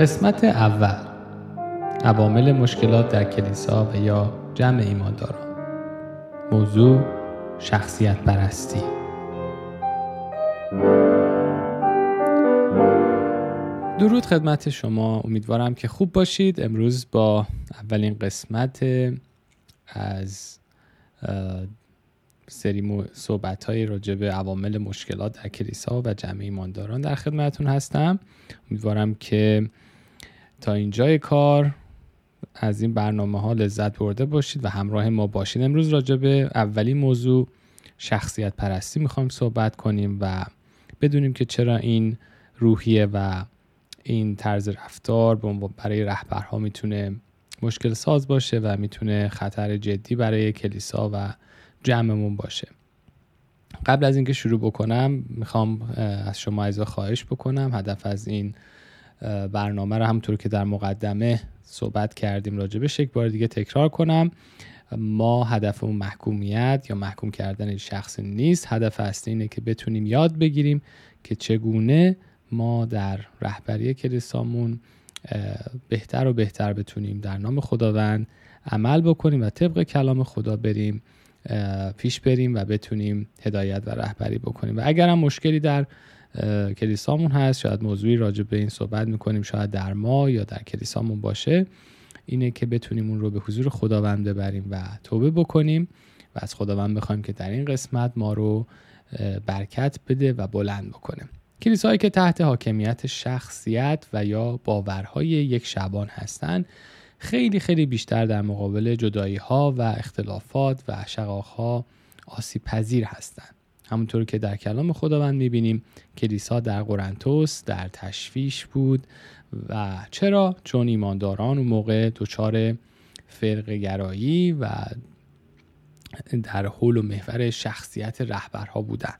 قسمت اول، عوامل مشکلات در کلیسا و یا جمع ایمانداران. موضوع شخصیت پرستی. درود خدمت شما، امیدوارم که خوب باشید. امروز با اولین قسمت از سری صحبت‌های راجع به عوامل مشکلات در کلیسا و جمع ایمانداران در خدمتتون هستم. امیدوارم که تا اینجای کار از این برنامه‌ها لذت برده باشید و همراه ما باشید. امروز راجع به اولین موضوع، شخصیت پرستی، می‌خوایم صحبت کنیم و بدونیم که چرا این روحیه و این طرز رفتار برای رهبرها میتونه مشکل ساز باشه و میتونه خطر جدی برای کلیسا و جمعمون باشه. قبل از اینکه شروع بکنم میخوام از شما عزیزا خواهش بکنم، هدف از این برنامه رو همونطور که در مقدمه صحبت کردیم راجبش یک بار دیگه تکرار کنم. ما هدفمون محکومیت یا محکوم کردن شخص نیست. هدف اصلی اینه که بتونیم یاد بگیریم که چگونه ما در رهبری کلیسامون بهتر و بهتر بتونیم در نام خداوند عمل بکنیم و طبق کلام خدا بریم پیش بریم و بتونیم هدایت و رهبری بکنیم. و اگر هم مشکلی در کلیسامون هست، شاید موضوعی راجع به این صحبت میکنیم، شاید در ما یا در کلیسامون باشه، اینه که بتونیم اون رو به حضور خداوند ببریم و توبه بکنیم و از خداوند بخوایم که در این قسمت ما رو برکت بده و بلند بکنه. کلیسایی که تحت حاکمیت شخصیت و یا باورهای یک شبان هستن خیلی بیشتر در مقابل جدایی‌ها و اختلافات و شقاق‌ها آسیب پذیر هستند. همونطور که در کلام خداوند می‌بینیم کلیسا در قرنتس در تشویش بود و چرا؟ چون ایمانداران اون موقع دچار فرقه‌گرایی و در حول و محور شخصیت رهبرها بودند.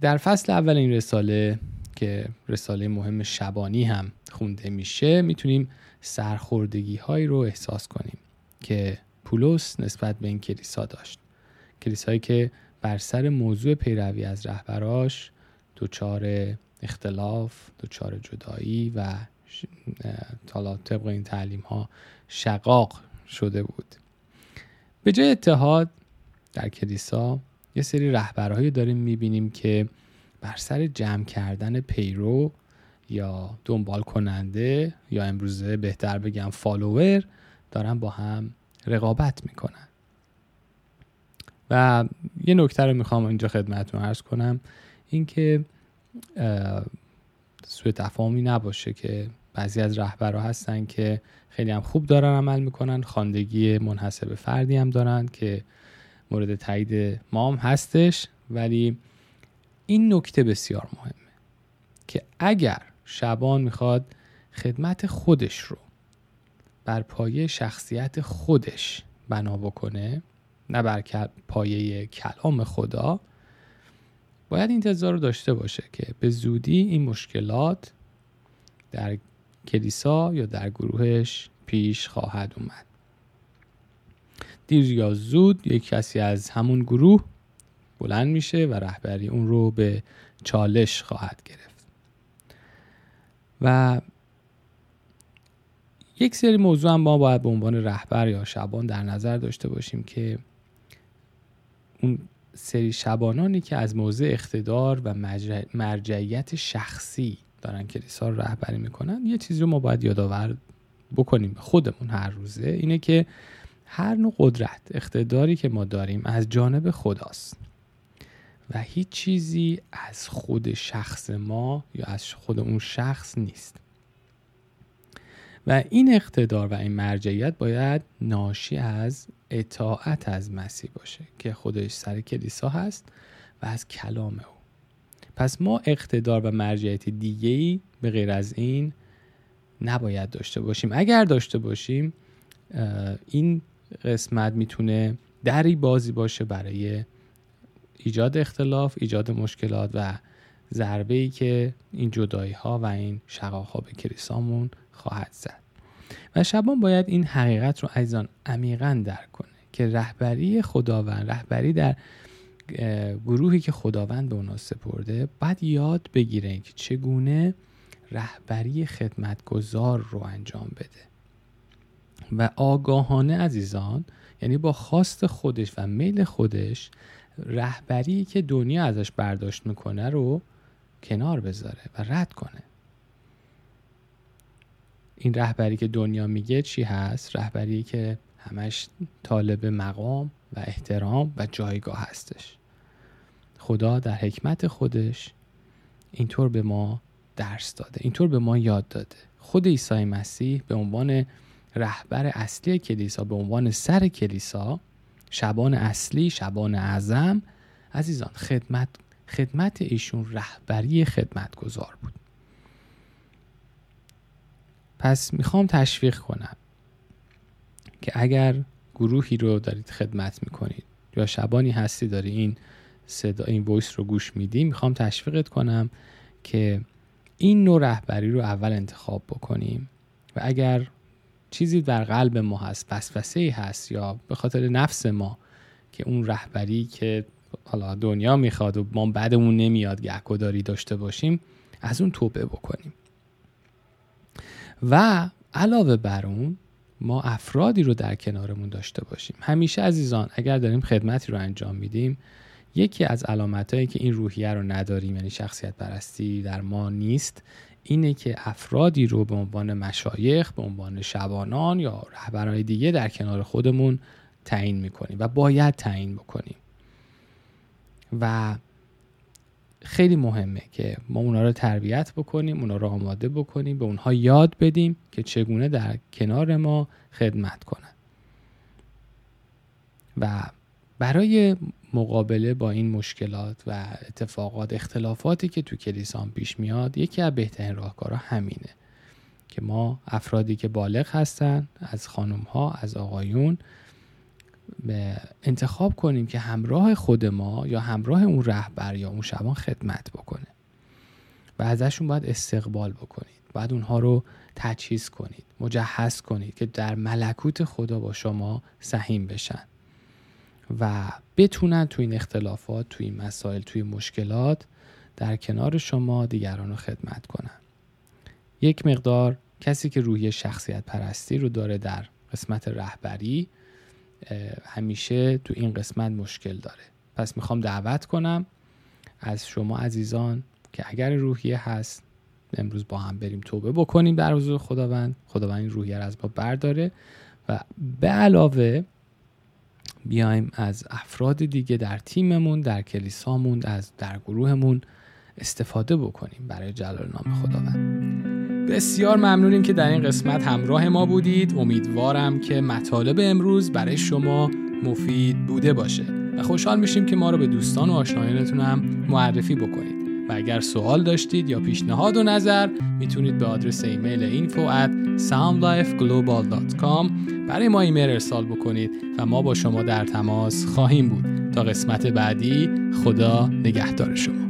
در فصل اول این رساله که رساله مهم شبانی هم خونده میشه، میتونیم سرخوردگی هایی رو احساس کنیم که پولس نسبت به این کلیسا داشت. کلیسایی که بر سر موضوع پیروی از رهبراش دچار اختلاف، دچار جدایی و طبق این تعلیم ها شقاق شده بود. به جای اتحاد در کلیسا یه سری رهبرهایی داریم میبینیم که بر سر جمع کردن پیرو یا دنبال کننده یا امروزه بهتر بگم فالوور دارن با هم رقابت میکنن. و یه نکته رو میخوام اینجا خدمتتون عرض کنم، این که سوء تفاهمی نباشه که بعضی از رهبرها هستن که خیلی هم خوب دارن عمل میکنن، خواندگی منحصر فردی هم دارن که مورد تایید ما هم هستش، ولی این نکته بسیار مهمه که اگر شبان میخواد خدمت خودش رو بر پایه شخصیت خودش بنا بکنه نه بر پایه کلام خدا، باید انتظار رو داشته باشه که به زودی این مشکلات در کلیسا یا در گروهش پیش خواهد اومد. دیر یا زود یک کسی از همون گروه بلند میشه و رهبری اون رو به چالش خواهد گرفت. و یک سری موضوع هم ما باید به عنوان رهبر یا شبان در نظر داشته باشیم که اون سری شبانانی که از موضع اقتدار و مرجعیت شخصی دارن کلیسا رو رهبری میکنن، یه چیزی رو ما باید یادآور بکنیم خودمون هر روزه، اینه که هر نوع قدرت اقتداری که ما داریم از جانب خداست و هیچ چیزی از خود شخص ما یا از خود اون شخص نیست. و این اقتدار و این مرجعیت باید ناشی از اطاعت از مسیح باشه که خودش سر کلیسا هست و از کلام او. پس ما اقتدار و مرجعیت دیگه‌ای به غیر از این نباید داشته باشیم. اگر داشته باشیم این قسمت میتونه دری بازی باشه برای ایجاد اختلاف، ایجاد مشکلات و ضربه‌ای که این جدایی‌ها و این شقاق‌ها به کلیسامون خواهد زد. و شبان باید این حقیقت رو عزیزان عمیقاً درک کنه که رهبری خداوند، رهبری در گروهی که خداوند به اونا سپرده، باید یاد بگیره که چگونه رهبری خدمتگزار رو انجام بده و آگاهانه عزیزان، یعنی با خواست خودش و میل خودش رهبری که دنیا ازش برداشت میکنه رو کنار بذاره و رد کنه. این رهبری که دنیا میگه چی هست؟ رهبری که همش طالب مقام و احترام و جایگاه هستش. خدا در حکمت خودش اینطور به ما درس داده، اینطور به ما یاد داده. خود عیسی مسیح به عنوان رهبر اصلی کلیسا، به عنوان سر کلیسا، شبان اصلی، شبان اعظم عزیزان، خدمت ایشون رهبری خدمتگزار بود. پس میخوام تشویق کنم که اگر گروهی رو دارید خدمت میکنید یا شبانی هستی داری این صدا، این وایس رو گوش میدی، میخوام تشویقت کنم که این نوع رهبری رو اول انتخاب بکنیم و اگر چیزی در قلب ما هست، وسوسه‌ای هست یا به خاطر نفس ما که اون رهبری که حالا دنیا میخواد و ما بعدمون نمیاد گهگداری داشته باشیم، از اون توبه بکنیم. و علاوه بر اون ما افرادی رو در کنارمون داشته باشیم. همیشه عزیزان اگر داریم خدمتی رو انجام میدیم، یکی از علامتایی که این روحیه رو نداریم، یعنی شخصیت پرستی در ما نیست، اینه که افرادی رو به عنوان مشایخ، به عنوان شبانان یا رهبران دیگه در کنار خودمون تعیین میکنیم و باید تعیین بکنیم و خیلی مهمه که ما اونا رو تربیت بکنیم، اونا رو آماده بکنیم، به اونها یاد بدیم که چگونه در کنار ما خدمت کنن. و برای مقابله با این مشکلات و اتفاقات، اختلافاتی که تو کلیسا پیش میاد، یکی از بهترین راهکارها همینه که ما افرادی که بالغ هستن، از خانم‌ها، از آقایون، به انتخاب کنیم که همراه خود ما یا همراه اون رهبر یا اون شبان خدمت بکنه و ازشون باید استقبال بکنید، باید اونها رو تجهیز کنید، مجهز کنید که در ملکوت خدا با شما سهیم بشن و بتونن تو این اختلافات، تو این مسائل، توی مشکلات در کنار شما دیگران رو خدمت کنن. یک مقدار کسی که روحی شخصیت پرستی رو داره در قسمت رهبری همیشه تو این قسمت مشکل داره. پس میخوام دعوت کنم از شما عزیزان که اگر روحیه هست، امروز با هم بریم توبه بکنیم در حضور خداوند. خداوند این روحیه رو از ما برداره و به علاوه بیایم از افراد دیگه در تیممون، در کلیسامون، در گروهمون استفاده بکنیم برای جلال نام خداوند. بسیار ممنونیم که در این قسمت همراه ما بودید. امیدوارم که مطالب امروز برای شما مفید بوده باشه و خوشحال میشیم که ما رو به دوستان و آشنایانتون هم معرفی بکنید و اگر سوال داشتید یا پیشنهاد و نظر، میتونید به آدرس ایمیل info@soundlifeglobal.com برای ما ایمیل ارسال بکنید و ما با شما در تماس خواهیم بود. تا قسمت بعدی، خدا نگهدار شما.